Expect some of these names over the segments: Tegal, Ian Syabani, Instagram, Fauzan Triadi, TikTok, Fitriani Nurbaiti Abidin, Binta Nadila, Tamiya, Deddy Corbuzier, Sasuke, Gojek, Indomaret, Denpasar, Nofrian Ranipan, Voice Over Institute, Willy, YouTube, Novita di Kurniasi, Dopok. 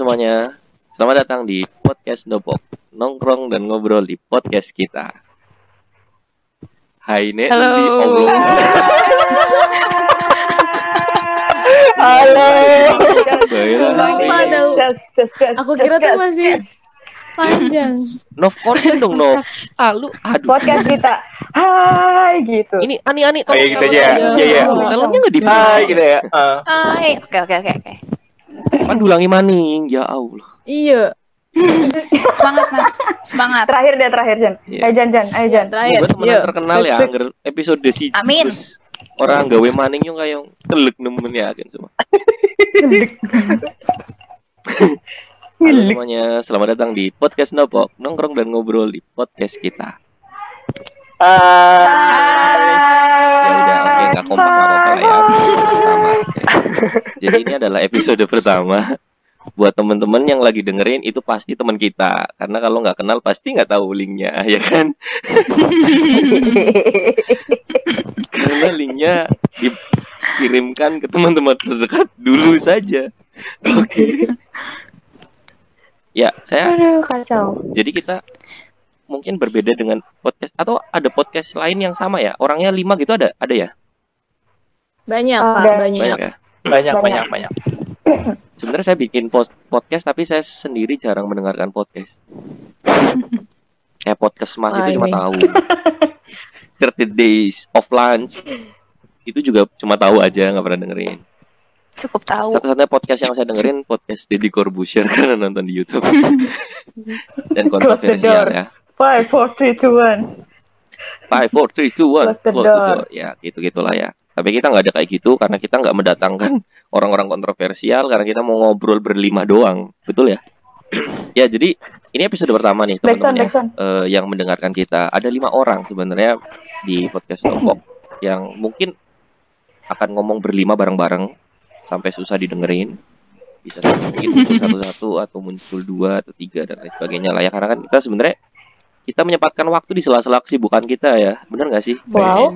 semuanya, selamat datang di podcast Dopok, nongkrong dan ngobrol di podcast kita. Hai Nek, nanti obrol. Halo. Aku kira tuh masih panjang. Nov konten dong Nov. Aduh. Podcast kita. Hai gitu. Ini ani kayak gitu aja. Iya. Kalonnya enggak dipilih. Hai gitu ya. Hai. Oke. Pandulangi maning, ya Allah. Iya. Semangat Mas. Semangat. Terakhir Jan. Yeah. Ayo Jan. Terakhir. Semoga teman terkenal ya anggar episode siji. Amin. Orang gawe maning yo kaya telek nemen ya kan semua. Halo semuanya, selamat datang di podcast Dopok, nongkrong dan ngobrol di podcast kita. Ya udah, oke, gak kompak apa-apa ya. Pertama, ya. Jadi ini adalah episode pertama. Buat teman-teman yang lagi dengerin, itu pasti teman kita. Karena kalau nggak kenal pasti nggak tahu linknya, ya kan? Karena linknya dikirimkan ke teman-teman terdekat dulu saja. Oke. Ya, saya. Aduh, kacau. Jadi kita mungkin berbeda dengan podcast atau ada podcast lain yang sama ya? Orangnya 5 gitu ada ya? Banyak. Sebenarnya saya bikin podcast tapi saya sendiri jarang mendengarkan podcast. Podcast mas itu cuma tahu 30 days of lunch. Itu juga cuma tahu aja, nggak pernah dengerin. Cukup tahu. Satu-satunya podcast yang saya dengerin podcast Deddy Corbuzier karena nonton di YouTube. Dan kontroversial ya. 5, 4, 3, 2, 1. Close the door. Ya, gitu-gitulah ya. Tapi kita nggak ada kayak gitu karena kita nggak mendatangkan orang-orang kontroversial karena kita mau ngobrol berlima doang, betul ya? Ya, jadi ini episode pertama nih teman-teman ya, yang mendengarkan kita. Ada 5 orang sebenarnya di podcast Dopok yang mungkin akan ngomong berlima bareng-bareng. Sampai susah didengerin, bisa mungkin satu-satu atau muncul 2 atau 3 dan lain sebagainya lah ya, karena kan kita sebenarnya kita menyempatkan waktu di sela-sela kesibukan kita ya, benar nggak sih? Wow.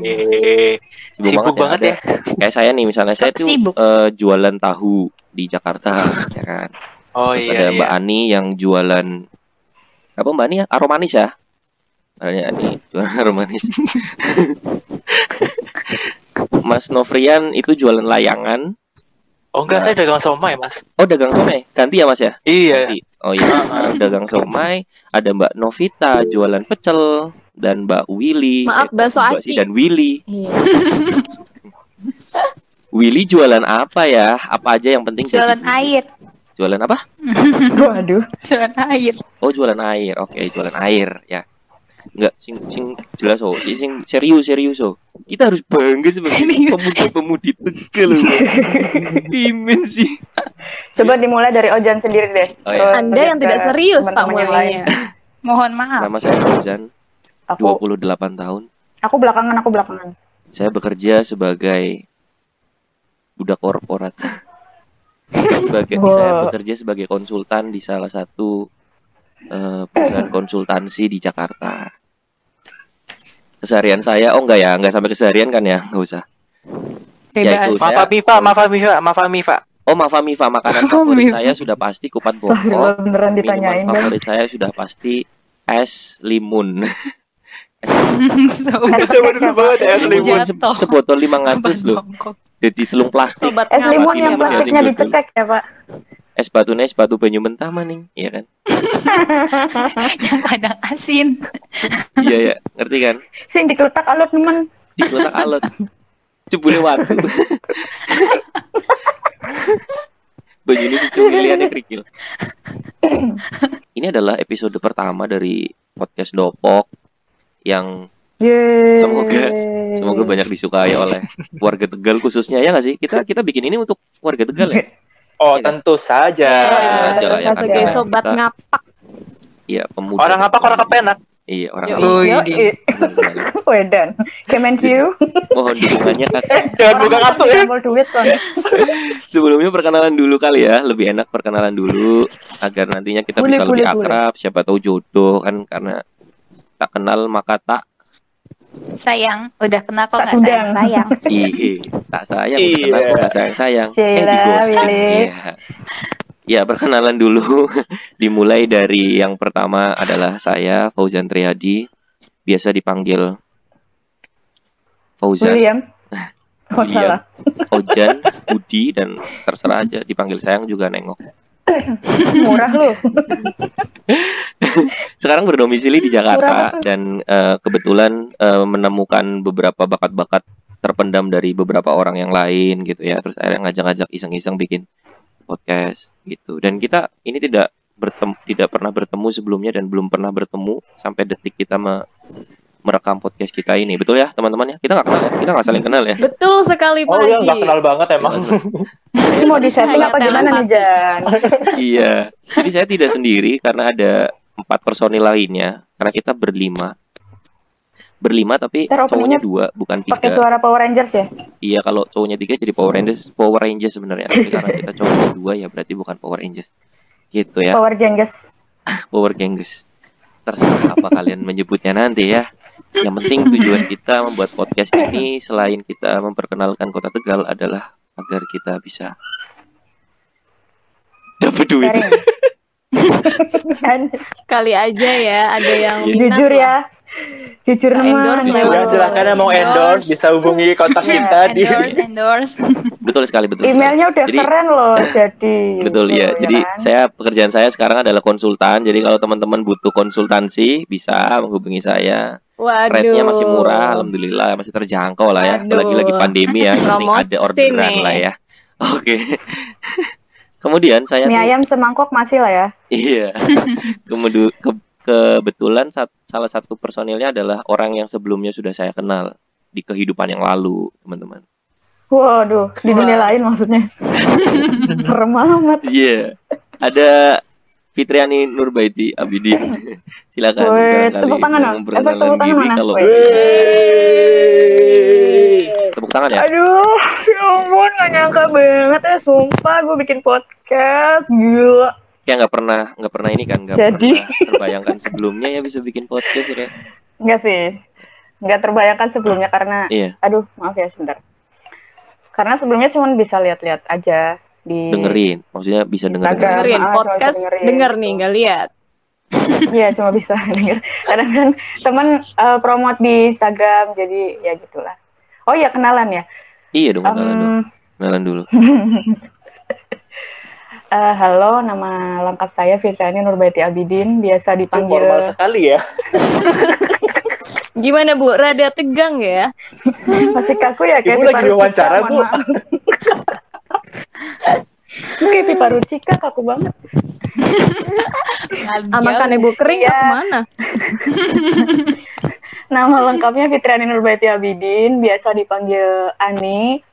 Sibuk banget ya. Kayak saya nih misalnya, saya tuh jualan tahu di Jakarta ya kan. Terus ada Mbak Ani yang jualan apa Mbak Ani ya? Aromanis ya? Mbak Ani jualan aromanis. Mas Nofrian itu jualan layangan. Oh enggak, saya dagang somai mas. Oh dagang somai, ganti ya mas ya? Iya. Ganti. Oh iya, dagang somai. Ada Mbak Novita jualan pecel dan Mbak Willy. Maaf, bakso aci. Dan Willy. Iya. Willy jualan apa ya? Apa aja yang penting? Jualan air. Jualan apa? Waduh. Jualan air. Oh jualan air, oke, jualan air ya. Enggak, sing jelas oh, sing serius oh. Kita harus bangga sebagai pemudi Tegal loh. Imin sih. Coba dimulai dari Ojan sendiri deh. Anda yang tidak serius Pak mulainya. Mohon maaf. Nama saya Fauzan. 28 tahun. Aku belakangan. Saya bekerja sebagai budak korporat. Saya bekerja sebagai konsultan di salah satu perusahaan konsultansi di Jakarta. Keseharian saya, enggak sampai keseharian kan ya, enggak usah. Yaitu Mafamifa. Oh Mafamifa, makanan favorit saya sudah pasti kupat bongkok. Minuman favorit saya sudah pasti es limun. Sebotol 500 loh. Jadi telung plastik. Es limun yang plastiknya dicekek ya Pak. Es batu Banyu Mentah maning, iya kan? Yang kadang asin. Iya, ngerti kan? Sing dikeletak alot nemen. Jebule watu. Banyu ini dicungili ada kerikil. Ini adalah episode pertama dari podcast Dopok yang semoga banyak disukai oleh warga Tegal khususnya ya nggak sih? Kita bikin ini untuk warga Tegal ya. Oh ya, tentu saja. Ya, sebagai ya, sobat kita, ngapak. Iya, pemuda. Orang ngapak orang kepenak. Iya, orang ngapak. Wedan. Kemenq. Mohon dukungannya Kakak. Dan buka kartu ya. Sebelumnya perkenalan dulu kali ya, lebih enak perkenalan dulu agar nantinya kita bisa lebih akrab, siapa tahu jodoh kan karena tak kenal maka tak sayang, udah kenal kok nggak sayang. Tak sayang, udah kenal kok nggak sayang. Di ghosting. Ya, perkenalan dulu. Dimulai dari yang pertama adalah saya, Fauzan Triadi. Biasa dipanggil Fauzan. William. Ojan, Budi, dan terserah aja. Dipanggil sayang juga nengok. Murah lu. Sekarang berdomisili di Jakarta. Dan kebetulan menemukan beberapa bakat-bakat terpendam dari beberapa orang yang lain gitu ya. Terus akhirnya ngajak-ngajak iseng-iseng bikin podcast gitu. Dan kita ini tidak pernah bertemu sebelumnya dan belum pernah bertemu sampai detik kita merekam podcast kita ini. Betul ya teman-teman ya? Kita nggak kenal ya? Kita nggak saling kenal ya? Betul sekali Pak. Oh iya, nggak kenal banget emang. Ini mau di-setting apa gimana nih Jan? Iya. Jadi saya tidak sendiri karena ada 4 personil lainnya. Karena kita berlima tapi cowoknya 2 bukan 3. Pakai suara Power Rangers ya? Iya, kalau cowoknya 3 jadi Power Rangers sebenarnya. Tapi karena kita cowoknya 2 ya berarti bukan Power Rangers. Gitu ya. Power Gengges. Terserah apa kalian menyebutnya nanti ya. Yang penting tujuan kita membuat podcast ini selain kita memperkenalkan Kota Tegal adalah agar kita bisa dapat duit. Kali aja ya ada yang jujur ya. Jujur nama silahkan yang mau endorse bisa hubungi kontak kita di endorse. betul sekali emailnya udah jadi, keren loh jadi betul ya jadi kan? Pekerjaan saya sekarang adalah konsultan, jadi kalau teman-teman butuh konsultansi bisa menghubungi saya. Waduh. Rate-nya masih murah, alhamdulillah masih terjangkau lah ya. Waduh. Lagi-lagi pandemi ya. Ada orderan lah ya. Oke. Kemudian saya mie ayam semangkok masih lah ya. Iya. Kemudian kebetulan salah satu personilnya adalah orang yang sebelumnya sudah saya kenal di kehidupan yang lalu, teman-teman. Waduh, di dunia lain maksudnya. Serem amat. Iya. Yeah. Ada Fitriani Nurbaiti Abidin. Silakan. Tepuk tangan dong. Tepuk tangan mana? Tepuk tangan ya? Aduh, ya ampun, gak nyangka banget ya, sumpah gue bikin podcast, gila. Ya nggak pernah ini kan, nggak pernah terbayangkan sebelumnya ya bisa bikin podcast ya. Nggak sih, nggak terbayangkan sebelumnya karena, aduh maaf ya sebentar. Karena sebelumnya cuma bisa lihat-lihat aja di. Dengerin, maksudnya bisa dengerin podcast, denger nih nggak lihat. Iya cuma bisa denger. Kadang kan teman promote di Instagram, jadi ya gitulah. Oh iya kenalan ya. Iya dong kenalan dulu. Halo, nama lengkap saya Fitriani Nurbaiti Abidin, biasa dipanggil. Normal sekali ya. Gimana Bu, rada tegang ya? Masih kaku ya kayak Ibu lagi wawancara Bu. Kayak pipa rucika kaku banget. Amakan Ibu kering ya. Kemana? Nama lengkapnya Fitriani Nurbaiti Abidin, biasa dipanggil Ani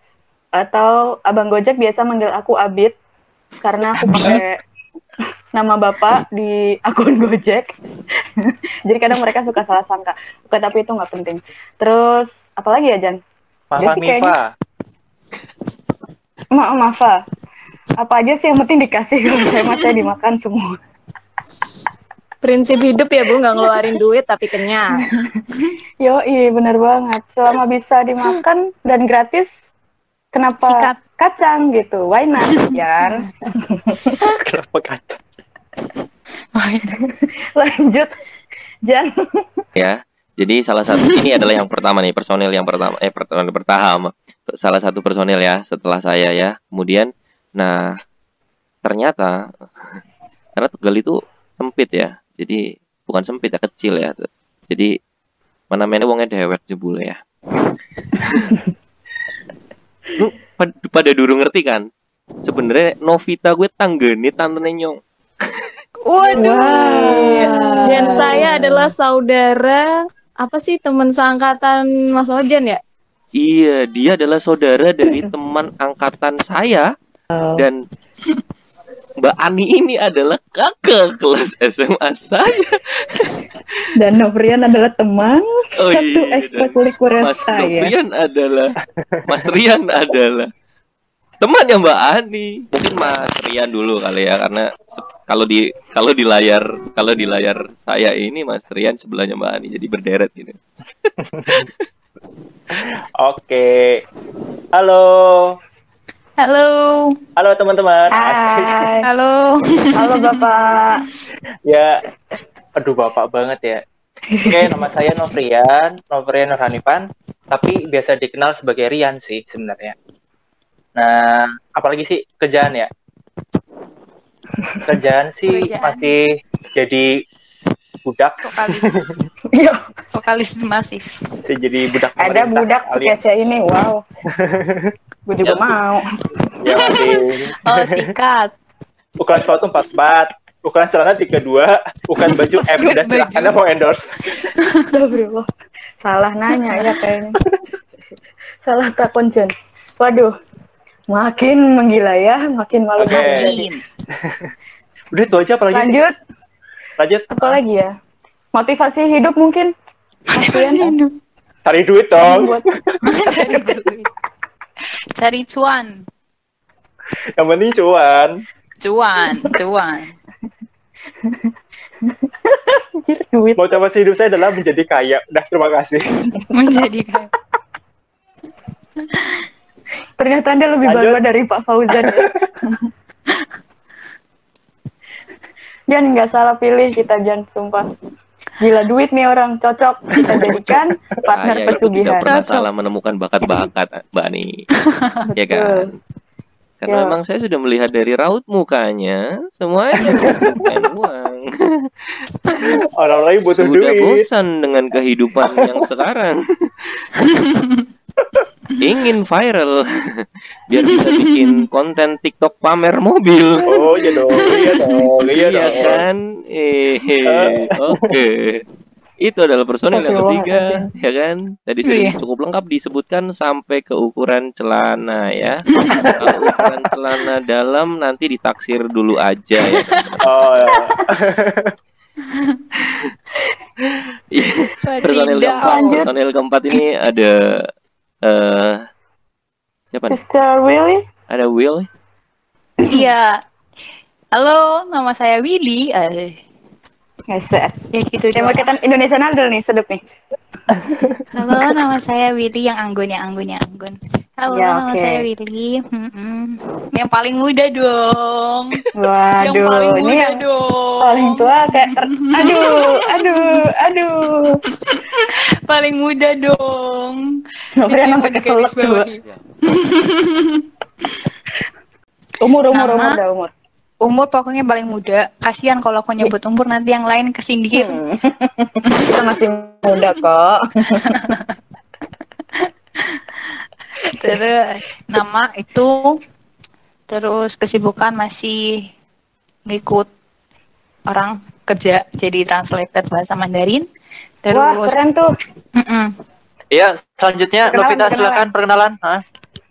atau Abang Gojek biasa manggil aku Abid. Karena aku pakai nama bapak di akun Gojek. Jadi kadang mereka suka salah sangka. Oke, tapi itu nggak penting. Terus, apalagi ya, Jan? Mafa Mifa. Maaf, Mafa. Apa aja sih yang penting dikasih. Saya dimakan semua. Prinsip hidup ya, Bu. Nggak ngeluarin duit, tapi kenyang. Yoi, bener banget. Selama bisa dimakan dan gratis, kenapa sikat kacang gitu? Why not, Jan? Kenapa kacang? Why not? Lanjut, Jan. Ya, jadi salah satu ini adalah yang pertama nih, personil pertama. Salah satu personil ya setelah saya ya. Kemudian, nah ternyata karena Tegal itu sempit ya. Jadi bukan sempit ya, kecil ya. Jadi mana-mana wongnya dewek jebul ya. Lu pada dulu ngerti kan? Sebenarnya Novita gue tanggane tante Nenyong. Waduh. Wow. Dan saya adalah saudara apa sih teman seangkatan Mas Ojan ya? Iya, dia adalah saudara dari teman angkatan saya dan Mbak Ani ini adalah kakak kelas SMA saya. Dan Nofrian adalah teman satu ekstrakurikuler saya. Mas Rian adalah temannya Mbak Ani. Mungkin Mas Rian dulu kali ya, karena kalau di layar saya ini Mas Rian sebelahnya Mbak Ani, jadi berderet gitu. Oke. Halo. Halo teman-teman. Hai. Halo. Halo Bapak. Ya, aduh Bapak banget ya. Oke, nama saya Nofrian Ranipan, tapi biasa dikenal sebagai Rian sih sebenarnya. Nah, apalagi sih kerjaan ya? Kerjaan sih masih jadi budak. Vokalis masif. Saya jadi budak. Ada budak sketsa ini, wow. Gue juga mau. Ya, oh, sikat. Ukuran sepatu 44. Ukuran celana 32, ukuran baju M, dan silahkan mau endorse. Udah bro, salah nanya ya kayaknya. Salah tak konsen. Waduh, makin menggila ya, makin malu. Okay. Udah itu aja, apalagi lanjut. Sih? Lanjut. Apa lagi ya? Motivasi hidup mungkin? Motivasi hidup. Cari duit dong. Cari duit. Cari cuan. Yang penting cuan. Cuan. Duit. Motivasi hidup saya adalah menjadi kaya. Udah, terima kasih. Menjadi kaya. Ternyata Anda lebih bangga dari Pak Fauzan. Jan, nggak salah pilih kita, Jan, sumpah. Gila, duit nih orang, cocok kita jadikan partner pesugihan. Tidak pernah salah menemukan bakat-bakat Mbak Ani. Ya kan? Karena memang saya sudah melihat dari raut mukanya, semuanya bukan uang. Orang-orang butuh duit. Sudah bosan dengan kehidupan yang sekarang. Ingin viral. Biar bisa bikin konten TikTok pamer mobil. Oh, iya dong. Iya kan? Oke. Itu adalah personil yang ketiga, ya kan? Tadi sudah cukup lengkap disebutkan sampai ke ukuran celana ya. Kalau ukuran celana dalam nanti ditaksir dulu aja ya. Oh. Ya. personil keempat ini ada siapa nih? Sister Willy? Ada Willy? Iya. Halo, nama saya Willy. Ya gitu deh. Kedekatan Indonesia Nadal nih, sedep nih. Halo, nama saya Willy yang anggun. Halo, ya, nama saya Willy. Yang paling muda dong. Waduh, yang paling muda dong. Paling tua kayak aduh. Paling muda dong. Nggak sampai keselak juga. Umur. Umur pokoknya paling muda. Kasihan kalau aku nyebut umur, nanti yang lain kesindir. Kita masih muda kok. Terus nama itu, terus kesibukan masih ngikut orang kerja jadi translator bahasa Mandarin. Terus, wah, keren tuh. Iya, selanjutnya Novita silakan perkenalan.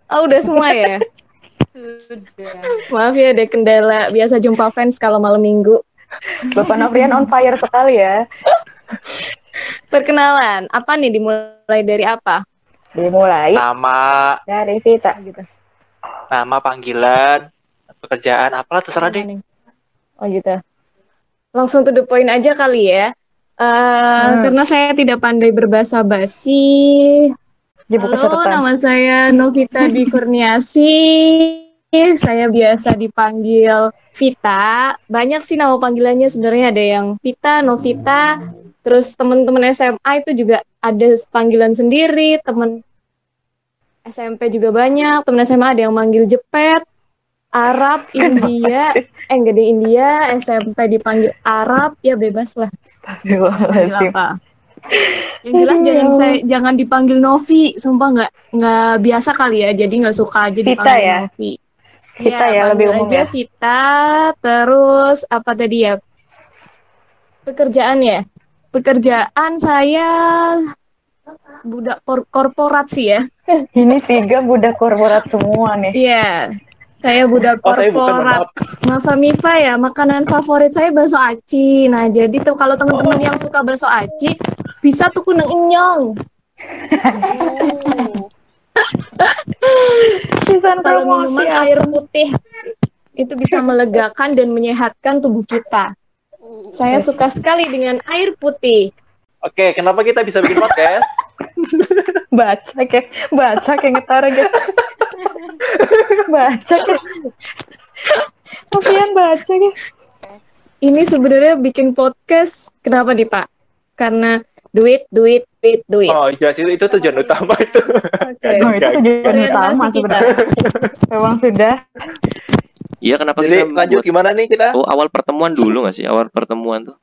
Oh, udah semua ya. Sudah. Maaf ya ada kendala, biasa jumpa fans kalau malam minggu. Bapak Nofrian on fire sekali ya. Perkenalan, apa nih dimulai dari apa? Dimulai nama dari Vita gitu. Nama, panggilan, pekerjaan, apalah terserah deh. Oh gitu. Langsung to the point aja kali ya. Karena saya tidak pandai berbahasa basi. Halo, nama saya Novita di Kurniasi. Saya biasa dipanggil Vita. Banyak sih nama panggilannya sebenarnya, ada yang Vita, Novita. Terus teman-teman SMA itu juga ada panggilan sendiri. Teman SMP juga banyak. Teman SMA ada yang manggil Jepet, Arab, India. Enggak di India, SMP dipanggil Arab. Ya bebas lah. Astagfirullahaladzim. Yang jelas jangan dipanggil Novi, sumpah nggak biasa kali ya, jadi nggak suka aja dipanggil Vita, ya? Novi. Vita ya lebih umum aja ya. Vita, terus apa tadi ya? Pekerjaan ya? Pekerjaan saya budak korporat sih ya. Ini tiga budak korporat semua nih. Iya. Yeah. Saya budak korporat. Masa Mifa ya, makanan favorit saya bakso aci. Nah, jadi tuh kalau teman-teman yang suka bakso aci, bisa tuh kunang enyong. Kalau minuman air putih, itu bisa melegakan dan menyehatkan tubuh kita. Saya suka sekali dengan air putih. Oke, kenapa kita bisa bikin podcast? Baca kayak ngetara gitu. Baca ya. Nofrian baca ya. Ini sebenarnya bikin podcast kenapa nih Pak? Karena duit. Oh jelas itu tujuan utama itu. Okay. Oh, itu tujuan utama sebenarnya. Memang sudah. Iya kenapa jadi, kita lanjut gimana nih kita? Oh awal pertemuan dulu nggak sih awal pertemuan tuh?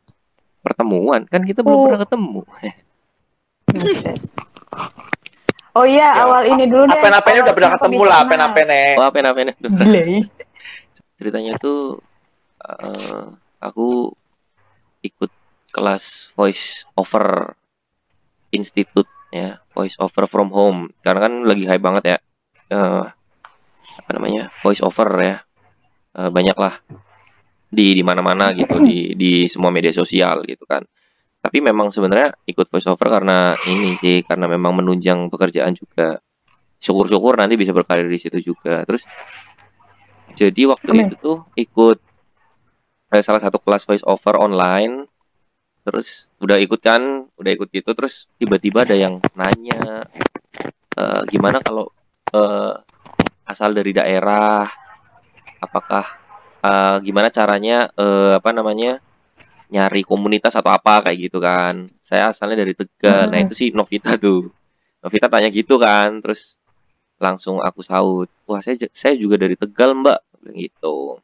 Pertemuan kan kita belum pernah ketemu. Oh iya ya, awal ini dulu deh. Apen-apennya udah pernah ketemu lah apen-apennya. Oh apen-apennya. Ceritanya tuh. Aku ikut kelas Voice Over Institute ya, Voice Over from Home karena kan lagi high banget ya, apa namanya Voice Over ya, banyak lah di mana-mana gitu di semua media sosial gitu kan. Tapi memang sebenarnya ikut Voice Over karena ini sih karena memang menunjang pekerjaan juga. Syukur-syukur nanti bisa berkarir di situ juga. Terus jadi waktu itu tuh ikut salah satu kelas voice over online, terus udah ikut gitu, terus tiba-tiba ada yang nanya gimana kalau asal dari daerah, apakah gimana caranya apa namanya nyari komunitas atau apa kayak gitu kan? Saya asalnya dari Tegal, nah itu sih Novita tanya gitu kan, terus langsung aku saut, wah saya juga dari Tegal Mbak, gitu.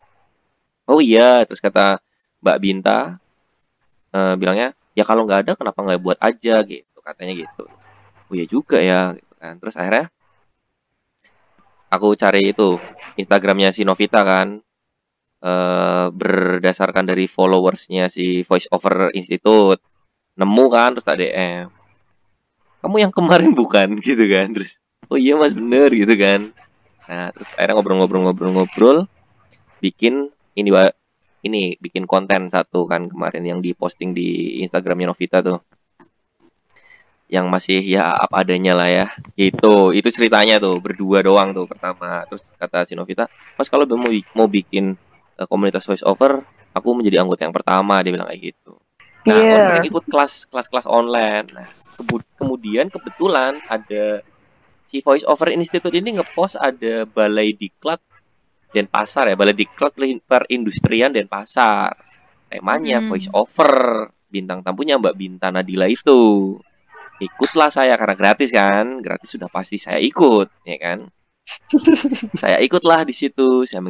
Oh iya, terus kata Mbak Binta bilangnya, ya kalau nggak ada kenapa nggak buat aja gitu, katanya gitu. Oh iya juga ya, gitu kan. Terus akhirnya aku cari itu Instagramnya si Novita kan, berdasarkan dari followersnya si Voice Over Institute, nemu kan, terus DM. Kamu yang kemarin bukan, gitu kan? Terus, oh iya mas bener gitu kan. Nah terus akhirnya ngobrol, bikin konten satu kan kemarin yang diposting di Instagramnya Novita tuh, yang masih ya apa adanya lah ya. Itu ceritanya tuh berdua doang tuh pertama. Terus kata si Novita, mas kalau mau bikin komunitas voice over, aku menjadi anggota yang pertama, dia bilang kayak gitu. Nah orang ikut kelas online. Nah kemudian kebetulan ada si Voice Over Institute ini ngepost ada balai diklat Denpasar ya, balai diklat perindustrian Denpasar. Temanya voice over, bintang tamunya Mbak Binta Nadila itu. Ikutlah saya karena gratis kan, gratis sudah pasti saya ikut, ya kan? Saya ikutlah di situ, saya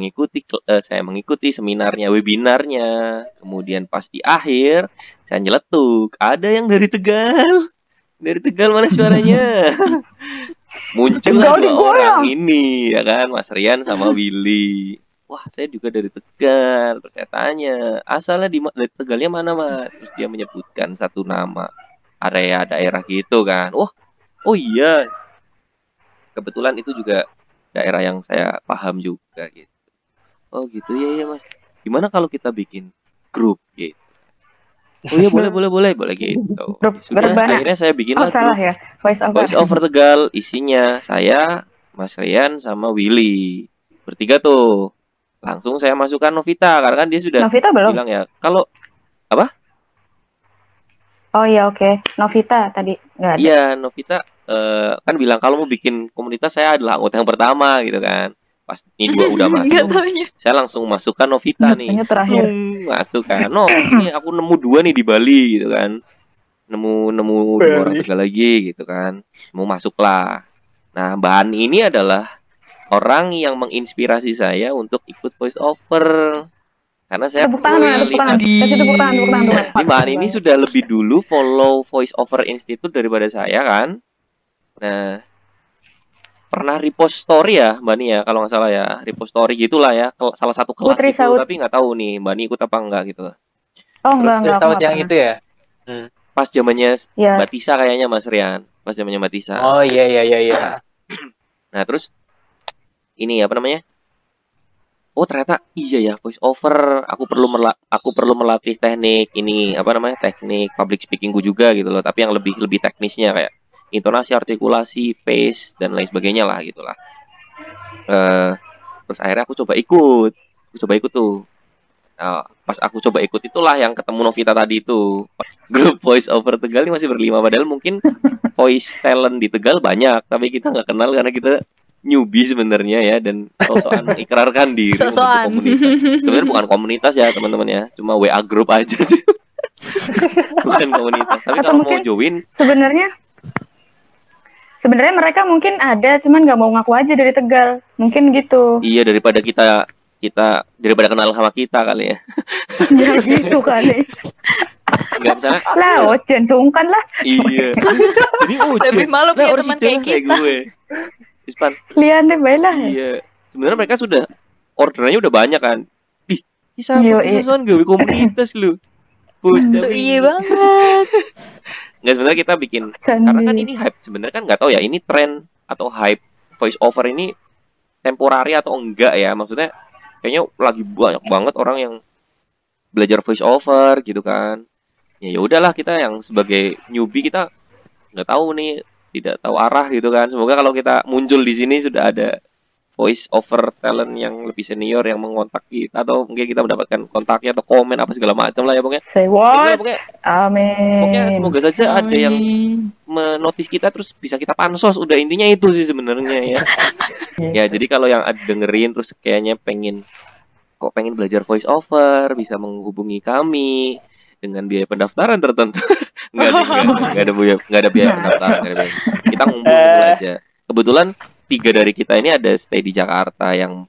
mengikuti seminarnya, webinarnya. Kemudian pas di akhir, saya nyeletuk, ada yang dari Tegal. Dari Tegal mana suaranya? Muncul orang ini ya kan, Mas Rian sama Willy. Wah saya juga dari Tegal. Terus saya tanya asalnya dari Tegalnya mana mas? Terus dia menyebutkan satu nama area daerah gitu kan. Wah oh iya kebetulan itu juga daerah yang saya paham juga gitu. Oh gitu ya mas, gimana kalau kita bikin grup gitu? Oh iya boleh gitu. Sudah, akhirnya saya bikin ya. Voice over Tegal, isinya saya, Mas Rian sama Willy bertiga tuh. Langsung saya masukkan Novita karena kan dia sudah bilang ya kalau apa? Oh iya oke. Novita tadi nggak ada. Iya Novita kan bilang kalau mau bikin komunitas saya adalah anggota yang pertama gitu kan. Pas ini dua udah masuk, saya langsung masukkan Novita nih. Masukkan, ini aku nemu dua nih di Bali gitu kan. Nemu dua orang juga lagi gitu kan. Mau masuklah. Nah bahan ini adalah orang yang menginspirasi saya untuk ikut voice over. Karena saya tepuk tangan. Bahan ini sudah lebih dulu follow Voice Over Institute daripada saya kan. Nah pernah repost story ya Mbak Nia kalau nggak salah ya, repost story gitulah ya, salah satu kelas Putri itu Saud. Tapi nggak tahu nih Mbak Nia ikut apa enggak gitu. Oh enggak yang pernah. Itu ya pas zamannya Mbak Tisa kayaknya Mas Rian, pas zamannya Mbak Tisa. Oh iya. Nah terus ini apa namanya, oh ternyata iya ya voice over, aku perlu melatih teknik ini, apa namanya, teknik public speakingku juga gitu loh, tapi yang lebih teknisnya kayak intonasi, artikulasi, pace, dan lain sebagainya lah gitulah. Terus akhirnya aku coba ikut tuh. Nah, pas aku coba ikut itulah yang ketemu Novita tadi itu. Grup Voice Over Tegal ini masih berlima, padahal mungkin voice talent di Tegal banyak, tapi kita nggak kenal karena kita newbie sebenarnya ya, dan sosokan mengikrarkan diri untuk komunitas. Sebenarnya bukan komunitas ya teman-teman ya, cuma WA group aja sih. Bukan komunitas. Tapi atau kalau mau join sebenarnya mereka mungkin ada, cuman nggak mau ngaku aja dari Tegal, mungkin gitu. Iya, daripada kita daripada kenal sama kita kali ya. Ya gitu kali. Enggak misalnya lah, Ojen sungkan lah. Iya. Jadi lebih malu punya teman kayak kita. Ispan. Lihat deh, baiklah. Iya. Sebenarnya mereka sudah orderannya udah banyak kan. Ih, bisa sosokan gawe komunitas lu. So iya banget. Nggak, sebenarnya kita bikin Candi. Karena kan ini hype sebenarnya kan, nggak tahu ya ini tren atau hype voice over ini temporari atau enggak ya, maksudnya kayaknya lagi banyak banget orang yang belajar voice over gitu kan ya. Udahlah, kita yang sebagai newbie kita nggak tahu nih, tidak tahu arah gitu kan. Semoga kalau kita muncul di sini sudah ada voice over talent yang lebih senior yang mengontak kita, atau mungkin kita mendapatkan kontaknya atau komen apa segala macam lah ya pokoknya. Say what? Amin. Pokoknya semoga saja Amin. Ada yang menotis kita terus bisa kita pansos. Udah, intinya itu sih sebenarnya ya. Ya, jadi kalau yang dengerin terus kayaknya pengen belajar voice over, bisa menghubungi kami dengan biaya pendaftaran tertentu. Enggak ada biaya pendaftaran. Kita ngumpul aja. Kebetulan 3 dari kita ini ada stay di Jakarta, yang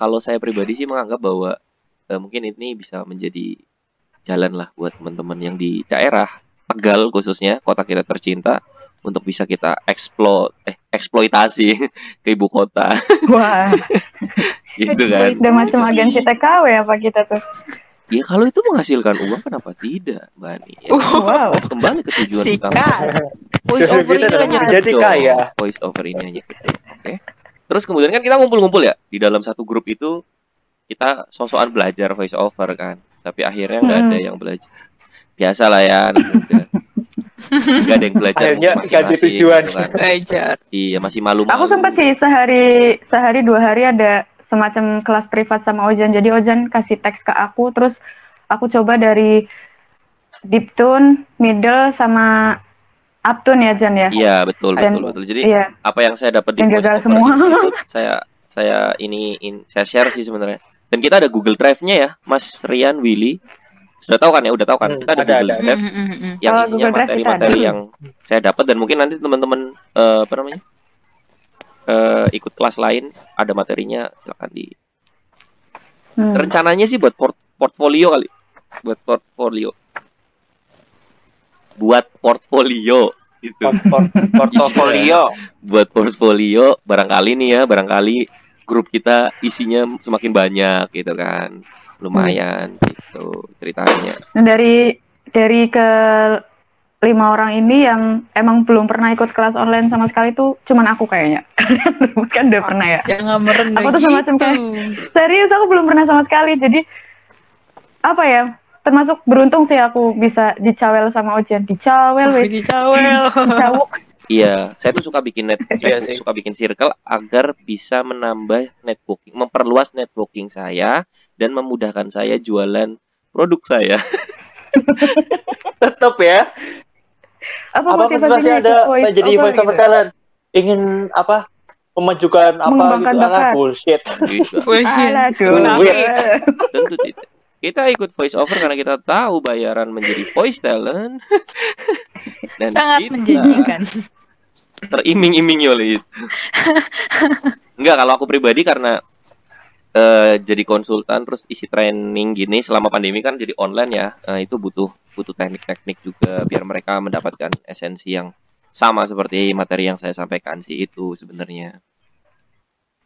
kalau saya pribadi sih menganggap bahwa mungkin ini bisa menjadi jalan lah buat teman-teman yang di daerah Tegal khususnya, kota kita tercinta, untuk bisa kita eksploitasi ke ibu kota. Wah. Gitu kan. Udah macam agensi TKW apa kita tuh? Ya kalau itu menghasilkan uang, kenapa tidak, Bani? Ya, wow. Kembali ke tujuan utama. Voice over ini hanya jadi kaya. Voice over ini hanya gitu. Oke. Terus kemudian kan kita ngumpul-ngumpul ya di dalam satu grup itu, kita sosokan belajar voice over kan. Tapi akhirnya nggak ada yang belajar. Biasalah ya, nggak ada yang belajar. Akhirnya nggak ada tujuan. Belajar. Iya, masih malu-malu. Aku sempat sih sehari 2 hari ada semacam kelas privat sama Ojan. Jadi Ojan kasih teks ke aku, terus aku coba dari deep tone, middle, sama up tone ya, Jan ya. Iya, betul. Jadi iya. Apa yang saya dapat di voice over saya share sih sebenarnya. Dan kita ada Google Drive-nya ya, Mas Rian, Willy. Udah tahu kan? Kita ada Google Drive yang isinya materi-materi yang saya dapat, dan mungkin nanti teman-teman ikut kelas lain ada materinya, silakan di rencananya sih buat portfolio gitu. Portfolio buat portfolio, barangkali grup kita isinya semakin banyak gitu kan, lumayan gitu ceritanya. Dari ke 5 orang ini yang emang belum pernah ikut kelas online sama sekali tuh cuman aku kayaknya. Kan udah pernah ya. Jangan merendah gitu. Aku tuh semacam kayak serius, aku belum pernah sama sekali. Jadi apa ya, termasuk beruntung sih aku bisa dicawel sama Ojan. Dicawuk. Iya, saya tuh suka bikin circle agar bisa menambah networking, memperluas networking saya dan memudahkan saya jualan produk saya. Tetap ya. Apa motivasinya ada jadi voice over talent? Ingin apa? Memajukan apa gitu? Bullshit. Bullshit. Tentu tidak. Kita ikut voice over karena kita tahu bayaran menjadi voice talent sangat menjanjikan. Teriming-imingi oleh itu. Enggak, kalau aku pribadi karena jadi konsultan terus isi training gini selama pandemi kan jadi online ya, itu butuh teknik-teknik juga biar mereka mendapatkan esensi yang sama seperti materi yang saya sampaikan sih itu sebenarnya.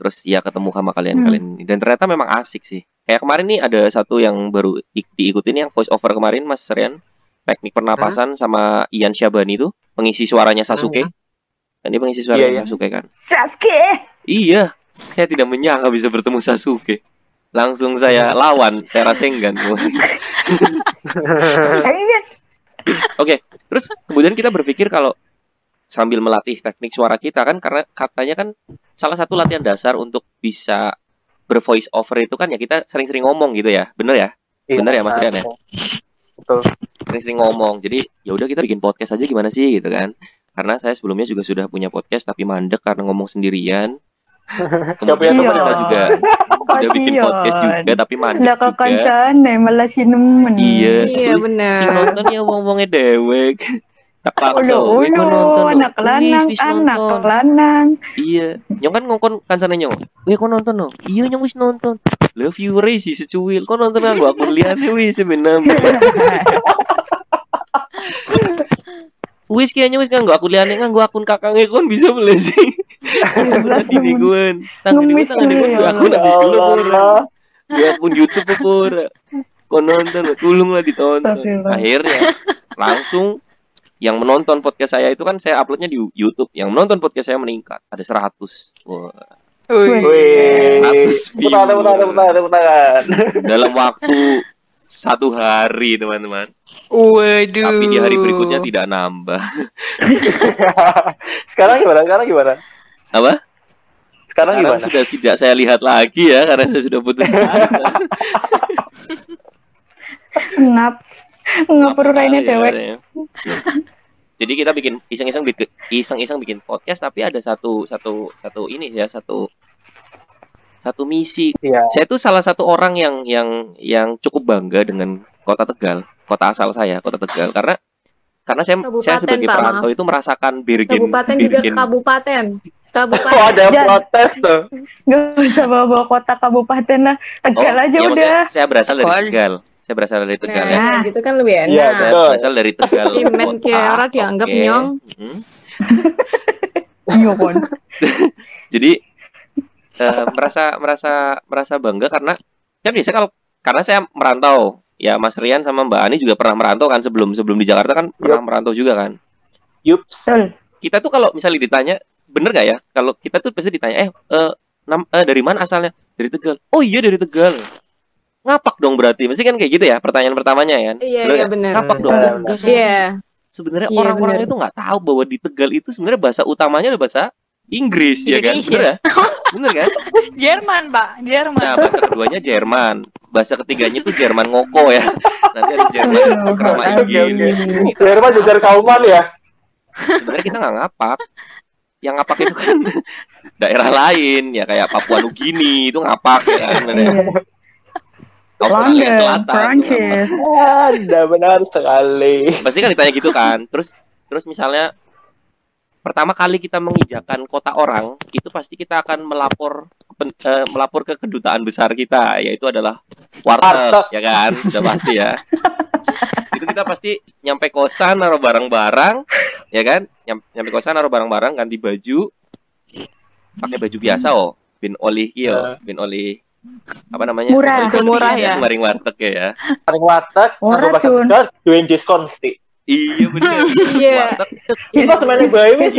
Terus ya ketemu sama kalian-kalian dan ternyata memang asik sih. Kayak kemarin nih ada satu yang baru diikutin yang voice over kemarin, Mas Rian, teknik pernapasan sama Ian Syabani itu, pengisi suaranya Sasuke. Dan dia pengisi suaranya Sasuke kan. Sasuke. Iya. Saya tidak menyangka bisa bertemu Sasuke. Langsung saya lawan, saya rasenggan. Oke, terus kemudian kita berpikir kalau sambil melatih teknik suara kita kan, karena katanya kan salah satu latihan dasar untuk bisa bervoice over itu kan ya kita sering-sering ngomong gitu ya. Bener ya Mas Rian ya? Betul. Sering-sering ngomong. Jadi ya udah kita bikin podcast aja gimana sih gitu kan. Karena saya sebelumnya juga sudah punya podcast tapi mandek karena ngomong sendirian. Kemudian kita juga udah bikin podcast juga tapi mandek juga. Lah kancane malah sinemen. Iya benar. Si nonton yang ngomongnya dewek. Udah nonton anak lanang, anak lanang. Iya, nyong kan ngongkon kancane nyong. Wih kok nonton no? Iya nyong wis nonton. Love you Ray si secuil. Kok nonton aku lihat wis sebenarnya. Wis kayaknya wis kan gak aku liatin kan gua akun kakangnya kon bisa boleh sih. Ini gue tangan di gue akun abis dulu pura. Gua akun YouTube pura. Kon nonton tulung lah ditonton. Akhirnya langsung yang menonton podcast saya itu kan saya uploadnya di YouTube. Yang menonton podcast saya meningkat ada 100. Wah. Wih. Putar. Dalam waktu 1 hari, teman-teman. Waduh. Tapi di hari berikutnya tidak nambah. Sekarang gimana? Apa? Sekarang gimana? Sudah tidak saya lihat lagi ya karena saya sudah putus asa. Ngap perlu lainnya cewek. Jadi kita bikin iseng-iseng bikin podcast tapi ada satu misi. Yeah. Saya tuh salah satu orang yang cukup bangga dengan Kota Tegal, kota asal saya, Kota Tegal, karena saya sebagai perantau itu merasakan Kabupaten. Kabupaten. Oh, ada protes tuh. Enggak bisa bawa kota kabupaten lah. Tegal aja ya, udah. Saya berasal dari Tegal. Nah, ya. Gitu kan lebih enak. Iya, berasal dari Tegal. Imen kayak orang dianggap nyong. Nyong. Jadi merasa bangga karena kan biasa kalau karena saya merantau ya, Mas Rian sama Mbak Ani juga pernah merantau kan sebelum di Jakarta kan pernah merantau juga kan. Kita tuh kalau misalnya ditanya bener gak ya, kalau kita tuh pasti ditanya dari mana asalnya, dari Tegal. Oh iya dari Tegal, ngapak dong berarti, mesti kan kayak gitu ya pertanyaan pertamanya kan. Iya bener, ngapak dong. Iya sebenarnya orang-orang itu nggak tahu bahwa di Tegal itu sebenarnya bahasa utamanya adalah bahasa Inggris ya kan, bener kan? Jerman. Nah, bahasa keduanya Jerman, bahasa ketiganya tuh Jerman ngoko ya. Nanti ada Jerman kerama Inggris. Jerman juga kauman ya. Sebenarnya kita nggak ngapak, yang ngapak itu kan daerah lain ya kayak Papua Nugini itu ngapak ya. Australia Selatan. Ada benar sekali. Pasti kan ditanya gitu kan, terus misalnya. Pertama kali kita menginjakan kota orang, itu pasti kita akan melapor ke kedutaan besar kita, yaitu adalah warteg, ya kan? Sudah pasti ya. Itu kita pasti nyampe kosan, naruh barang-barang, ya kan? Ganti baju, pakai baju biasa, bin olih, apa namanya? Murah ya. Maring warteg ya. Maring warteg, murah cun. Duit diskon sih. Iya benar. Iya. Itu sebenarnya bae wis.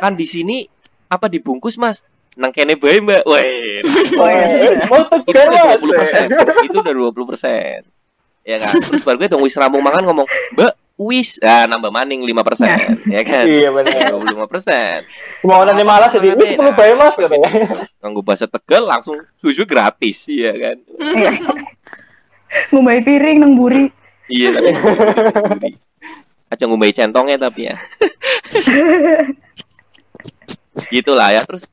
Kan di sini apa dibungkus, Mas? Nang kene bae, Mbak. Weh. Oh, Tegal 20%. Itu udah 20%. Ya kan? Terus baru gue tunggu wis rampung mangan ngomong, "Mbak, wis." Ah, nambah maning 5%, ya kan? Iya benar, 25%. Kemohonannya malas jadi wis 10 bae, Mas, katanya. Nganggo bahasa Tegal langsung susu gratis, iya kan? Ngombai piring nang buri. Iya tapi aja ngumbai centongnya tapi ya gitulah ya. Terus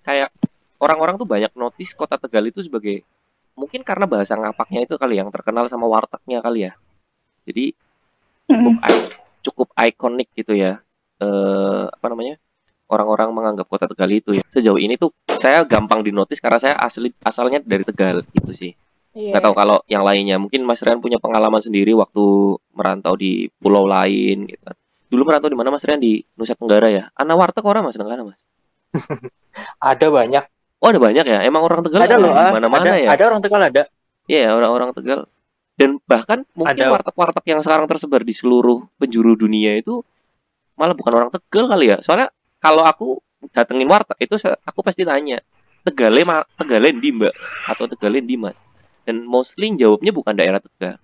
kayak orang-orang tuh banyak notice Kota Tegal itu sebagai, mungkin karena bahasa ngapaknya itu kali yang terkenal sama wartegnya kali ya, jadi cukup ikonik gitu ya. Apa namanya, orang-orang menganggap Kota Tegal itu ya. Sejauh ini tuh saya gampang dinotis karena saya asalnya dari Tegal gitu sih. Nggak tahu kalau yang lainnya, mungkin Mas Rian punya pengalaman sendiri waktu merantau di pulau lain gitu. Dulu merantau di mana Mas Rian? Di Nusa Tenggara ya? Ana warteg orang Mas Tenggara Mas? Ada banyak. Oh ada banyak ya? Emang orang Tegal ada loh, mana-mana ya? Ada orang Tegal ada. Iya orang-orang Tegal. Dan bahkan mungkin ada warteg-warteg yang sekarang tersebar di seluruh penjuru dunia itu malah bukan orang Tegal kali ya? Soalnya kalau aku datengin warteg itu aku pasti tanya, Tegalen di Mbak? Atau Tegalen di Mas? Dan mostly jawabnya bukan daerah Tegal,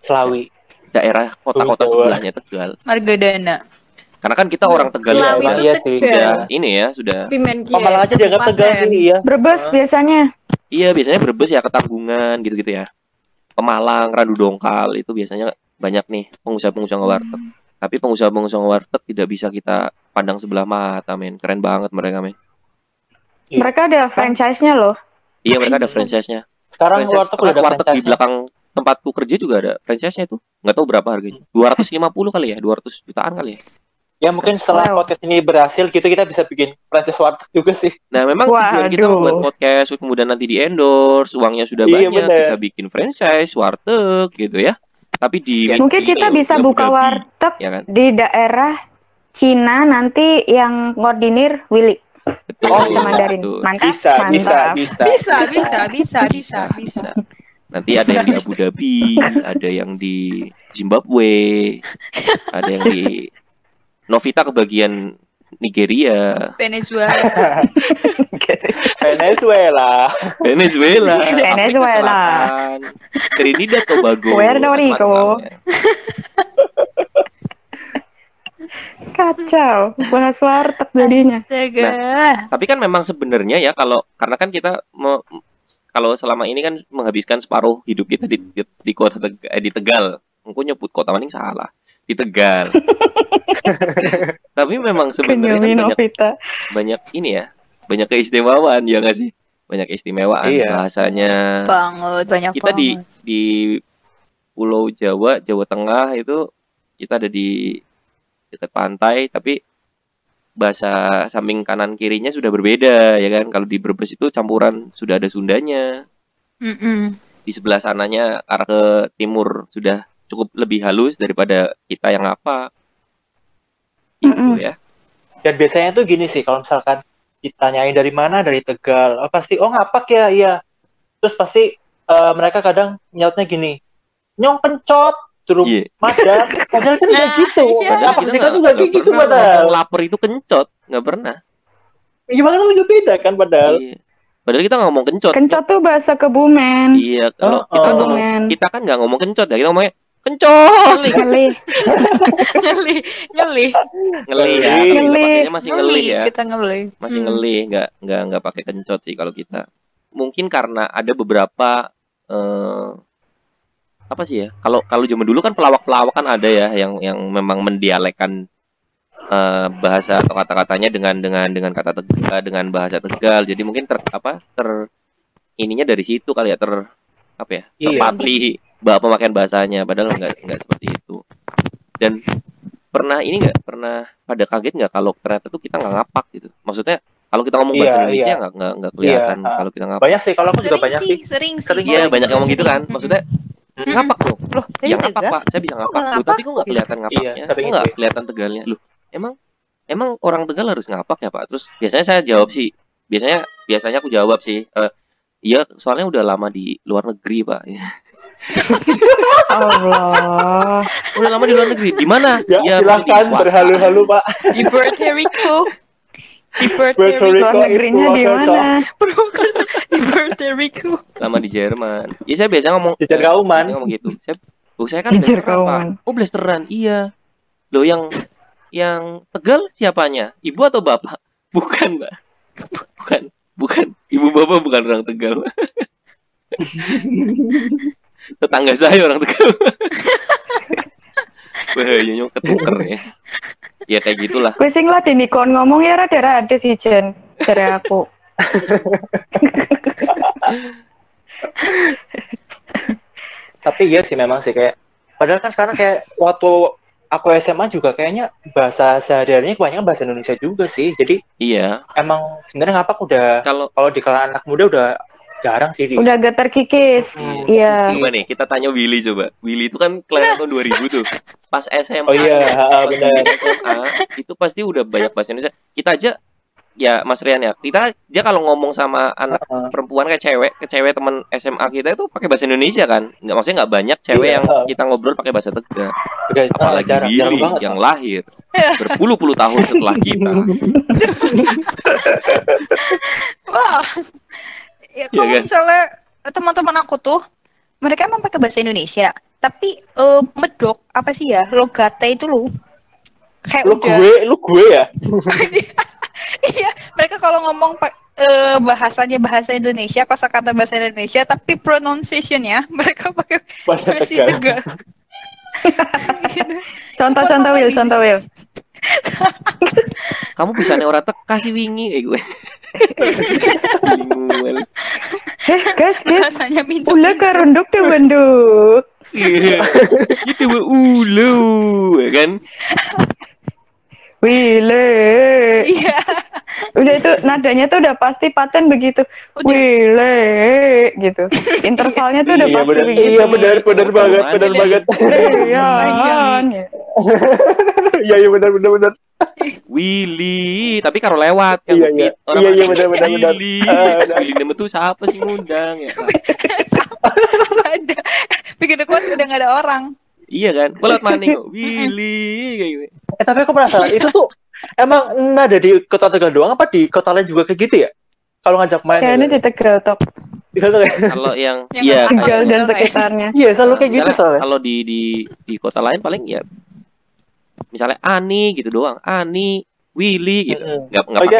Selawi, daerah kota-kota sebelahnya Tegal, Margadana. Karena kan kita orang Tegal ya, sudah. Malah aja dianggap Tegal sih ya. Brebes biasanya. Iya biasanya Brebes ya, Ketanggungan gitu-gitu ya. Pemalang, Randu Dongkal itu biasanya banyak nih pengusaha-pengusaha warteg. Tapi pengusaha-pengusaha warteg tidak bisa kita pandang sebelah mata, men. Keren banget mereka, men. Mereka ada franchise-nya loh. Iya, mereka ada franchise-nya. Sekarang warteg udah ada franchise-nya. Di belakang tempatku kerja juga ada franchise-nya itu. Nggak tahu berapa harganya. 250 kali ya, 200 jutaan kali ya. Ya mungkin setelah podcast ini berhasil gitu kita bisa bikin franchise warteg juga sih. Nah, memang tujuan kita membuat podcast kemudian nanti di-endorse, uangnya sudah banyak, kita bikin franchise warteg gitu ya. Tapi di mungkin kita bisa buka warteg ya kan? Di daerah Cina nanti yang koordinir Willy. Betul, oh, iya, Mandarin. Betul. Mantap, bisa. Nanti bisa, ada yang di Abu Dhabi, ada yang di Zimbabwe, ada yang di Novita ke bagian Nigeria, Venezuela, Trinidad Tobago, Puerto Rico. Kacau, bahas warteg jadinya. Nah, tapi kan memang sebenarnya ya kalau karena kan kita kalau selama ini kan menghabiskan separuh hidup kita di kota di Tegal. Engko nyebut kota maning salah. Di Tegal. Tapi memang sebenarnya kan banyak ini ya, banyak keistimewaan ya nggak sih, banyak keistimewaan bahasanya. Banyak kita banget. Di Pulau Jawa, Jawa Tengah itu kita ada di dekat pantai, tapi bahasa samping kanan kirinya sudah berbeda ya kan. Kalau di Brebes itu campuran sudah ada Sundanya. Di sebelah sananya arah ke timur sudah cukup lebih halus daripada kita yang apa gitu ya. Dan biasanya tuh gini sih, kalau misalkan ditanyain dari mana, dari Tegal, oh pasti oh ngapak ya, iya. Terus pasti mereka kadang nyautnya gini, nyong pencot, terus madar, padahal kan nggak gitu. Ngapak kita tuh nggak gitu padahal. Lapar itu kencot, nggak pernah. Gimana nggak beda kan padahal. Iya. Padahal kita nggak ngomong kencot. Kencot tuh bahasa Kebumen. Iya, kalau kita ngomong, kita kan nggak ngomong kencot ya, kita ngomongnya kencot, ngelih, masih ngelih ya, kita ngelih, masih ngelih, nggak pakai kencot sih kalau kita. Mungkin karena ada beberapa apa sih ya? Kalau zaman dulu kan pelawak-pelawak kan ada ya, yang memang mendialekkan bahasa atau kata-katanya dengan kata Tegal, dengan bahasa Tegal. Jadi mungkin ininya dari situ kali ya, terpatri. Pemakaian bahasanya, padahal nggak seperti itu. Dan pernah pada kaget nggak kalau ternyata tuh kita nggak ngapak gitu. Maksudnya kalau kita ngomong bahasa Indonesia nggak kelihatan kalau kita ngapak. Banyak sih, kalau aku juga banyak sih. Sering ya, banyak yang ngomong gitu kan. Maksudnya ngapak loh, ya ngapak Pak, saya bisa ngapak. Loh, tapi kok nggak kelihatan ngapaknya? Nggak kelihatan Tegalnya. Loh, emang orang Tegal harus ngapak ya Pak? Terus biasanya saya jawab sih, biasanya aku jawab sih. Iya, soalnya udah lama di luar negeri, Pak. Allah. Udah lama di luar negeri. Di mana? Ya, silakan berhalu-halu, Pak. Di Puerto Rico. Di Puerto Rico. Negerinya di mana? Di Puerto Rico. Lama di Jerman. Ya, saya biasa ngomong di Jerman. Ngomong gitu. Saya kan di Jerman. Oh, blasteran. Iya. Loh, yang Tegal siapanya? Ibu atau bapak? Bukan, Pak. Bukan, ibu bapak bukan orang Tegal. Tetangga saya orang Tegal. Wah, nyong ketuker ya. Ya kayak gitulah. Gue sing lah Nikon ngomong ya rada-rada sih Jen dari aku. Tapi iya sih memang sih kayak. Padahal kan sekarang kayak waktu aku SMA juga kayaknya bahasa sehari-harinya kebanyakan bahasa Indonesia juga sih. Jadi iya. Emang sebenarnya ngapak udah kalau di kalangan anak muda udah jarang sih. Udah getar kikis. Iya. Coba nih kita tanya Willy coba. Willy itu kan kelahiran tahun 2000 tuh. Pas SMA. Oh iya, benar. SMA itu pasti udah banyak bahasa Indonesia. Kita aja ya Mas Rian ya. Kita aja kalau ngomong sama anak perempuan kayak ke cewek teman SMA kita itu pakai bahasa Indonesia kan. Enggak, maksudnya enggak banyak cewek yang kita ngobrol pakai bahasa Tegal. Apalagi Willy yang lahir berpuluh-puluh tahun setelah kita. Wah, ya, kalau misalnya teman-teman aku tuh, mereka emang pakai bahasa Indonesia, tapi medok apa sih ya, logate itu lu kayak lu gue ya. Iya, mereka kalau ngomong bahasanya bahasa Indonesia, kosakata bahasa Indonesia, tapi pronunciation-nya mereka pakai bahasa Tegal. Contoh-contoh Will, contoh Will. Kamu bisa nih orang teka sih wingi gue. Eh guys, ulah karunduk deh banduk. Iya, itu ulu kan. Willy. Iya. Udah itu nadanya tuh udah pasti paten begitu. Willy gitu. Intervalnya tuh udah pasti bener, begitu. Iya benar banget, benar banget. Iya. Iya benar. Willy, tapi kalau lewat yang iya, orang iya, benar. Willy nama tuh siapa sih ngundang ya? Ada. Bikin kuat udah enggak ada orang. Iya kan? Gue liat maning Willy kayak gitu. Tapi aku penasaran itu tuh emang nada di kota Tegal doang apa di kota lain juga kayak gitu ya? Kalau ngajak main kayaknya di Tegal top. Kalau yang iya Tegal dan sekitarnya. Iya, selalu kayak gitu soalnya. Kalau di kota lain paling ya misalnya Ani gitu doang. Ani, Willy gitu. Enggak pakai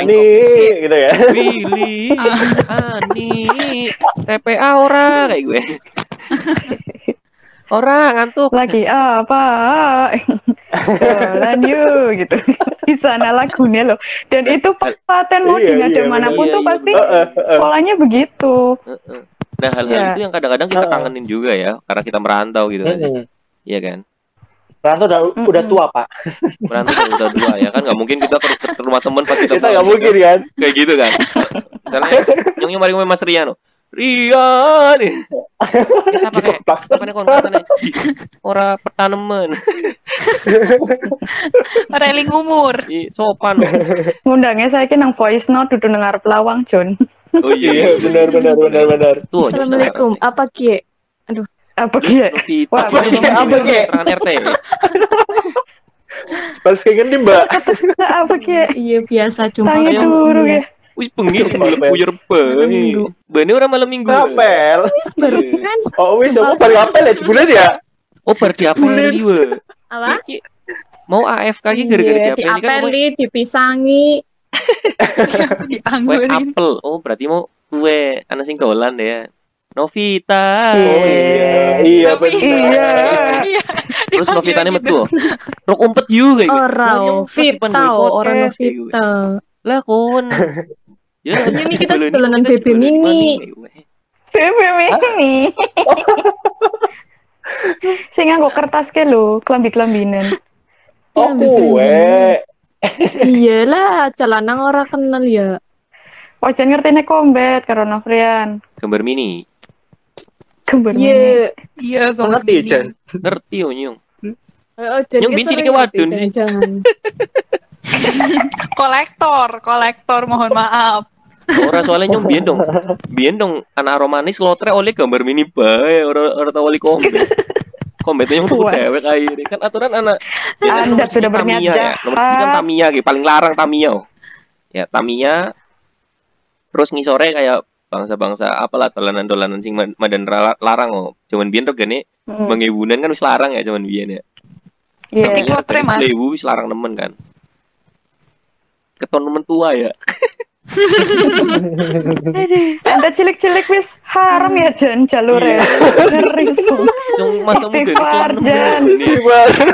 Ani gitu ya. Willy, Ani, TPA ora kayak gue. Orang ngantuk lagi apa lanjut gitu di sana lagunya loh, dan itu paten mau di nada manapun tuh pasti polanya begitu. Nah hal-hal itu yang kadang-kadang kita kangenin juga ya karena kita merantau gitu kan. Iya kan, merantau udah tua pak, merantau udah tua ya kan, nggak mungkin kita ke rumah teman pas kita nggak mungkin kan kayak gitu kan. Misalnya yang kemarin Mas Riano Rian nih, siapa nih konfliknya? Orang pertanemen, reling umur, sopan. Ngundangnya saya kira nang voice note, duduk dengar pelawang John. Oh iya, benar. Tuh, assalamualaikum, apa kie? Aduh, apa kie? Wah, apa kie? Tangan RT. Pas kangen nih mbak. Apa kie? Iya biasa cuma. Tangi turun ya. Wis bengi buyur bengi. Bene ora malam Minggu. Apel. Wis baru kan. Oh wis aku bari apel ya bulan ya. Oh bari apel iki we. Apa? Mau AFK iki gara-gara apel iki kan. Apel dipisangi. Dianggurin. Apel. Oh berarti mau kue ana sing dolan ya. Novita. Oh iya. Iya. Terus Novitane metu. Rok umpet you kayak. Ora Novita, ora Novita. Lah kon. Ya, ini kita sebelangan BB Mini. BB Mini. Sing nganggo kertas ke lho, klambi-klambinan. Oh, kowe. Iyalah, celanang ora kenal ya. Ojan ngertine kombet karo Nofrian. Gambar mini. Gambar mini. Iya, ngerti Jan. Ngerti yo Nyung. Heeh, Jan. Nyung binci iki wadon sih. Jangan. kolektor mohon maaf. Ora soalnya nyung biyen dong anak romanis lotre oleh gambar mini bae ora tau oleh kombet yang kudu dewek ae kan aturan anak. Anda sudah berniat jahat. Nomor 3 kan Tamiya ge paling larang Tamiya. Ya Tamiya terus ngisore kayak bangsa-bangsa apalah dolanan-dolanan sing madan larang oh. Cuman biyen regane mengewunan kan wis larang ya cuman biyen ya. Iya. Tik lotre Mas. Lewu wis larang nemen kan. Keton temen tua ya. Anda cilik-cilik wis haram ya Jan jalure. Ngeri su. Istighfar Jan.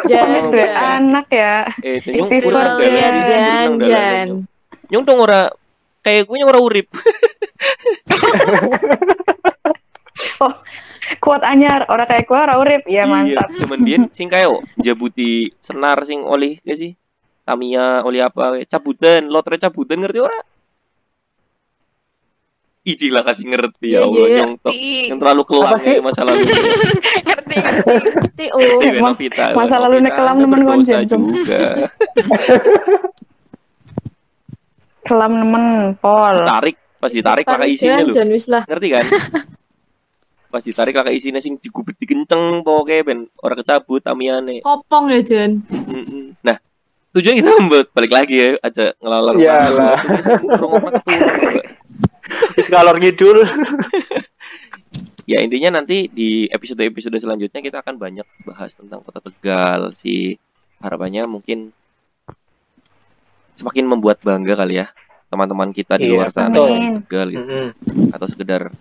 Jan dua anak ya. Istighfar Jan. Nyung dong ora kayak gue ora urip. Oh, kuat anyar ora kayak gue ora urip. Iya mantap. Cuman biyen sing kayo jabuti senar sing olih gak sih? Tamiya oleh apa cabutan lotre cabutan ngerti ora? Iji lah kasih ngerti ya Allah yang terlalu kelam ya masa lalu. Ngerti masa lalu nekelam nemen konjen juga. Kelam nemen pol. Tarik pas ditarik pakai isinya lu. Ngerti kan? Pas ditarik pakai isinya sing digubet dikenceng pokoke ben ora kecabut tamiyane. Kopong ya Jen. Nah tujuan kita balik lagi ya aja ngelalor iyalah ngalor ngidul ya intinya nanti di episode-episode selanjutnya kita akan banyak bahas tentang kota Tegal sih, harapannya mungkin semakin membuat bangga kali ya teman-teman kita di luar sana Tegal gitu atau sekedar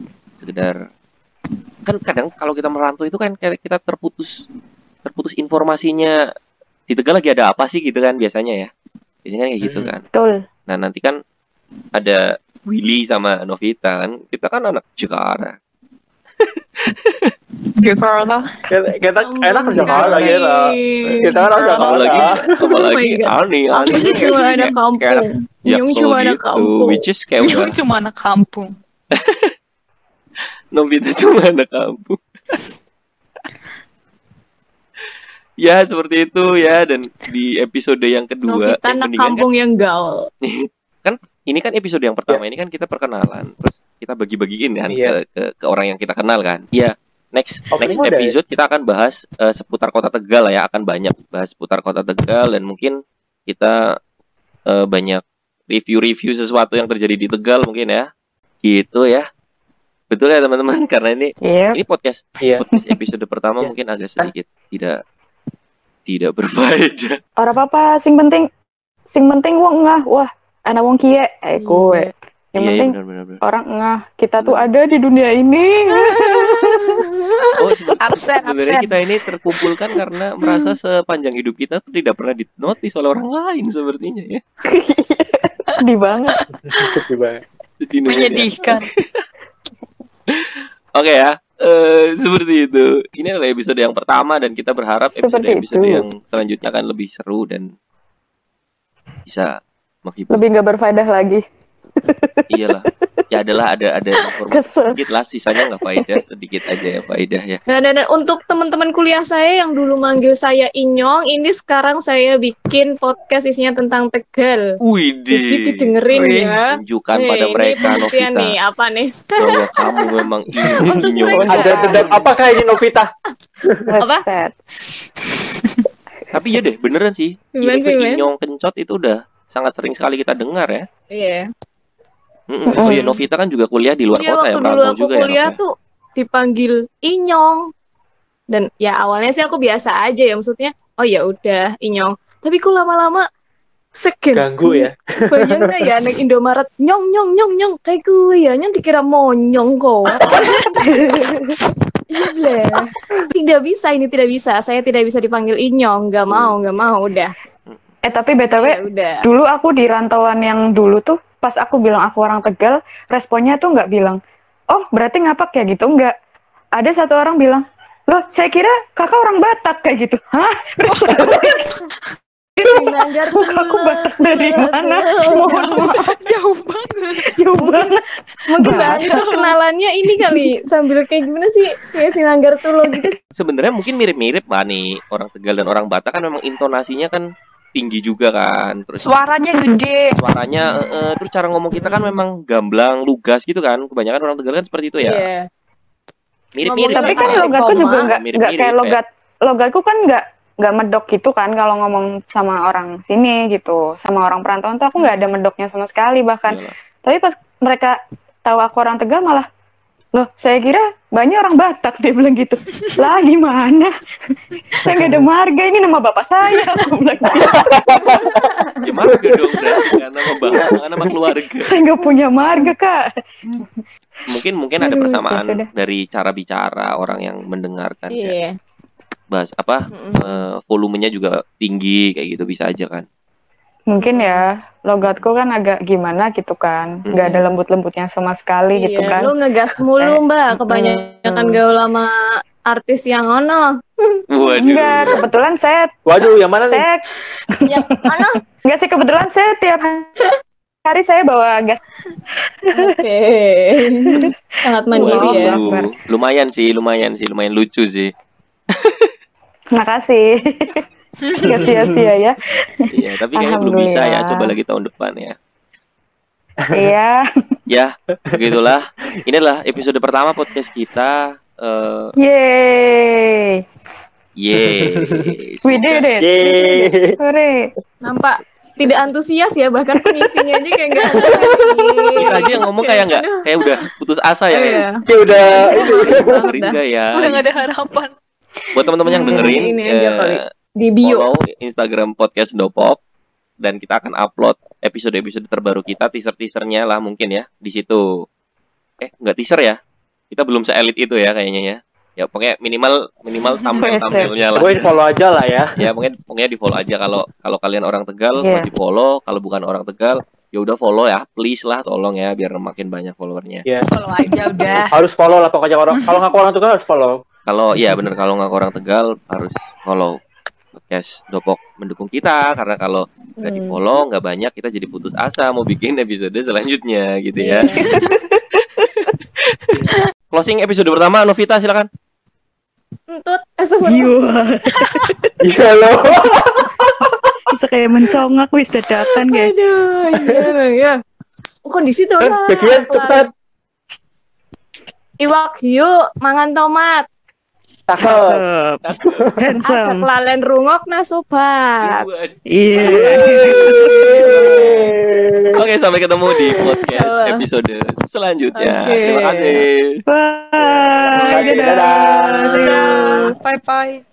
kan kadang kalau kita merantau itu kan kita terputus terputus informasinya. Di Tegal lagi ada apa sih gitu kan biasanya ya. Biasanya kayak gitu kan. Betul. Nah, nanti kan ada Willy sama Novita kan. Kita kan anak Jakarta. Kita enak Jakarta gitu. Kita orang Jakarta. Apalagi Ani cuma anak kampung. Nyung cuma anak kampung. Novita cuma anak kampung. Ya seperti itu ya. Dan di episode yang kedua, Novita anak kampung yang gaul. Kan ini kan episode yang pertama ini kan kita perkenalan, terus kita bagi-bagiin kan ke orang yang kita kenal kan. Iya. Next episode kita akan bahas seputar kota Tegal lah ya. Akan banyak bahas seputar kota Tegal dan mungkin kita banyak review-review sesuatu yang terjadi di Tegal mungkin ya. Gitu ya. Betul ya teman-teman, karena ini podcast episode pertama mungkin agak sedikit tidak berfaedah. Ora apa-apa, sing penting wong ngah. Wah, ana wong kiye kowe. Yang penting bener. Orang ngah, kita tuh ada di dunia ini. Sebenarnya kita ini terkumpulkan karena merasa sepanjang hidup kita tuh tidak pernah dinotis oleh orang lain sepertinya ya. Sedih banget. Menyedihkan. Oke ya. Seperti itu. Ini adalah episode yang pertama dan kita berharap episode yang selanjutnya akan lebih seru dan bisa menghibur. Lebih nggak berfaedah lagi. Iyalah. Ya adalah ada informasi sedikit lah, sisanya nggak faedah, sedikit aja ya faedah ya. Nah, untuk teman-teman kuliah saya yang dulu manggil saya Inyong, ini sekarang saya bikin podcast isinya tentang Tegal. Jadi didengerin ya. Tunjukkan pada mereka Novita. Nih, apa nih? Bahwa kamu memang Inyong. Ada dendam apakah ini Novita? Apa? Tapi ya deh, beneran sih. Ini Inyong kencot itu udah sangat sering sekali kita dengar ya. Iya. Oh ya, Novita kan juga kuliah di luar kota ya, merantau juga ya. Iya, kuliah tuh dipanggil Inyong. Dan ya awalnya sih aku biasa aja ya, maksudnya oh ya udah Inyong. Tapi kok lama-lama segen. Ganggu ya. Bayangnya ya anak Indomaret nyong kayak gue ya, nyong dikira monyong kok. Iya bleh. Tidak bisa. Saya tidak bisa dipanggil Inyong, enggak mau udah. Tapi BTW dulu aku di rantauan yang dulu tuh pas aku bilang aku orang Tegal, responnya tuh nggak bilang, oh berarti ngapak ya gitu, nggak. Ada satu orang bilang, loh saya kira kakak orang Batak kayak gitu. Hah? Aku Batak dari mana? Jauh banget. Mungkin kenalannya ini kali, sambil kayak gimana sih, kayak Sinanggar Tulo gitu. Sebenarnya mungkin mirip-mirip lah nih, orang Tegal dan orang Batak kan memang intonasinya kan tinggi juga kan, terus suaranya gede, terus cara ngomong kita kan memang gamblang, lugas gitu kan, kebanyakan orang Tegal kan seperti itu ya. Mirip-mirip. Tapi kan logatku juga nggak kayak logatku kan nggak medok gitu kan kalau ngomong sama orang sini gitu, sama orang perantauan tuh aku nggak ada medoknya sama sekali bahkan. Yalah. Tapi pas mereka tahu aku orang Tegal malah, loh saya kira banyak orang Batak, dia bilang gitu. Lah gimana? Saya nggak ada marga, ini nama bapak saya. Aku bilang gitu. Gimana dong? Nama bapak, nama keluarga. Saya nggak punya marga kak. Mungkin ada persamaan dari cara bicara orang yang mendengarkan. Iya. Bahas apa? Volumenya juga tinggi kayak gitu bisa aja kan? Mungkin ya, logatku kan agak gimana gitu kan, gak ada lembut-lembutnya sama sekali gitu kan. Lu ngegas mulu mbak, kebanyakan gaul sama artis yang ono. Waduh. Enggak, kebetulan saya. Waduh, yang mana nih? Yang ono? Enggak sih, kebetulan saya tiap hari saya bawa gas. Oke. Sangat mandiri ya. Lumayan lucu sih. Makasih. Sia-sia ya. Iya, tapi kayaknya belum bisa ya. Coba lagi tahun depan ya. Iya. Ya, begitulah. Ini adalah episode pertama podcast kita. Yeay. We did it. Yeay. Nampak tidak antusias ya, bahkan pengisinya aja kayak enggak. Kita aja yang ngomong kayak enggak, kayak udah putus asa ya. Kayak udah rinda ya. Udah enggak ada harapan. Buat teman-teman yang dengerin di bio follow Instagram podcast Dopok dan kita akan upload episode-episode terbaru kita, teaser-teasernya lah mungkin ya di situ. Nggak teaser ya, kita belum se-elit itu ya kayaknya ya. Ya pokoknya minimal thumbnail-thumbnailnya lah. Pokoknya follow aja lah ya. Ya pokoknya di follow aja. Kalau kalian orang Tegal wajib follow. Kalau bukan orang Tegal ya udah follow ya, please lah, tolong ya biar makin banyak followernya. Yeah. Follow aja udah. Harus follow lah pokoknya orang. Kalau ngaku orang Tegal harus follow. Kalau iya bener, kalau ngaku orang Tegal harus follow. Podcast Dopok mendukung kita, karena kalau nggak di follow nggak banyak, kita jadi putus asa mau bikin episode selanjutnya gitu ya. Closing episode pertama, Novita silakan. Entut asmara. Iya loh. Bisa kayak mencongak wis dadakan kayak. Aduh, iya. Kondisi tuh lah. Bagian cepat. Iwak hiu mangan tomat. Cakep. Handsome. Ajak lalen rungok nah sobat. Iya. Oke, sampai ketemu di podcast episode selanjutnya. Okay. Terima kasih. Bye. Dadah. Bye bye.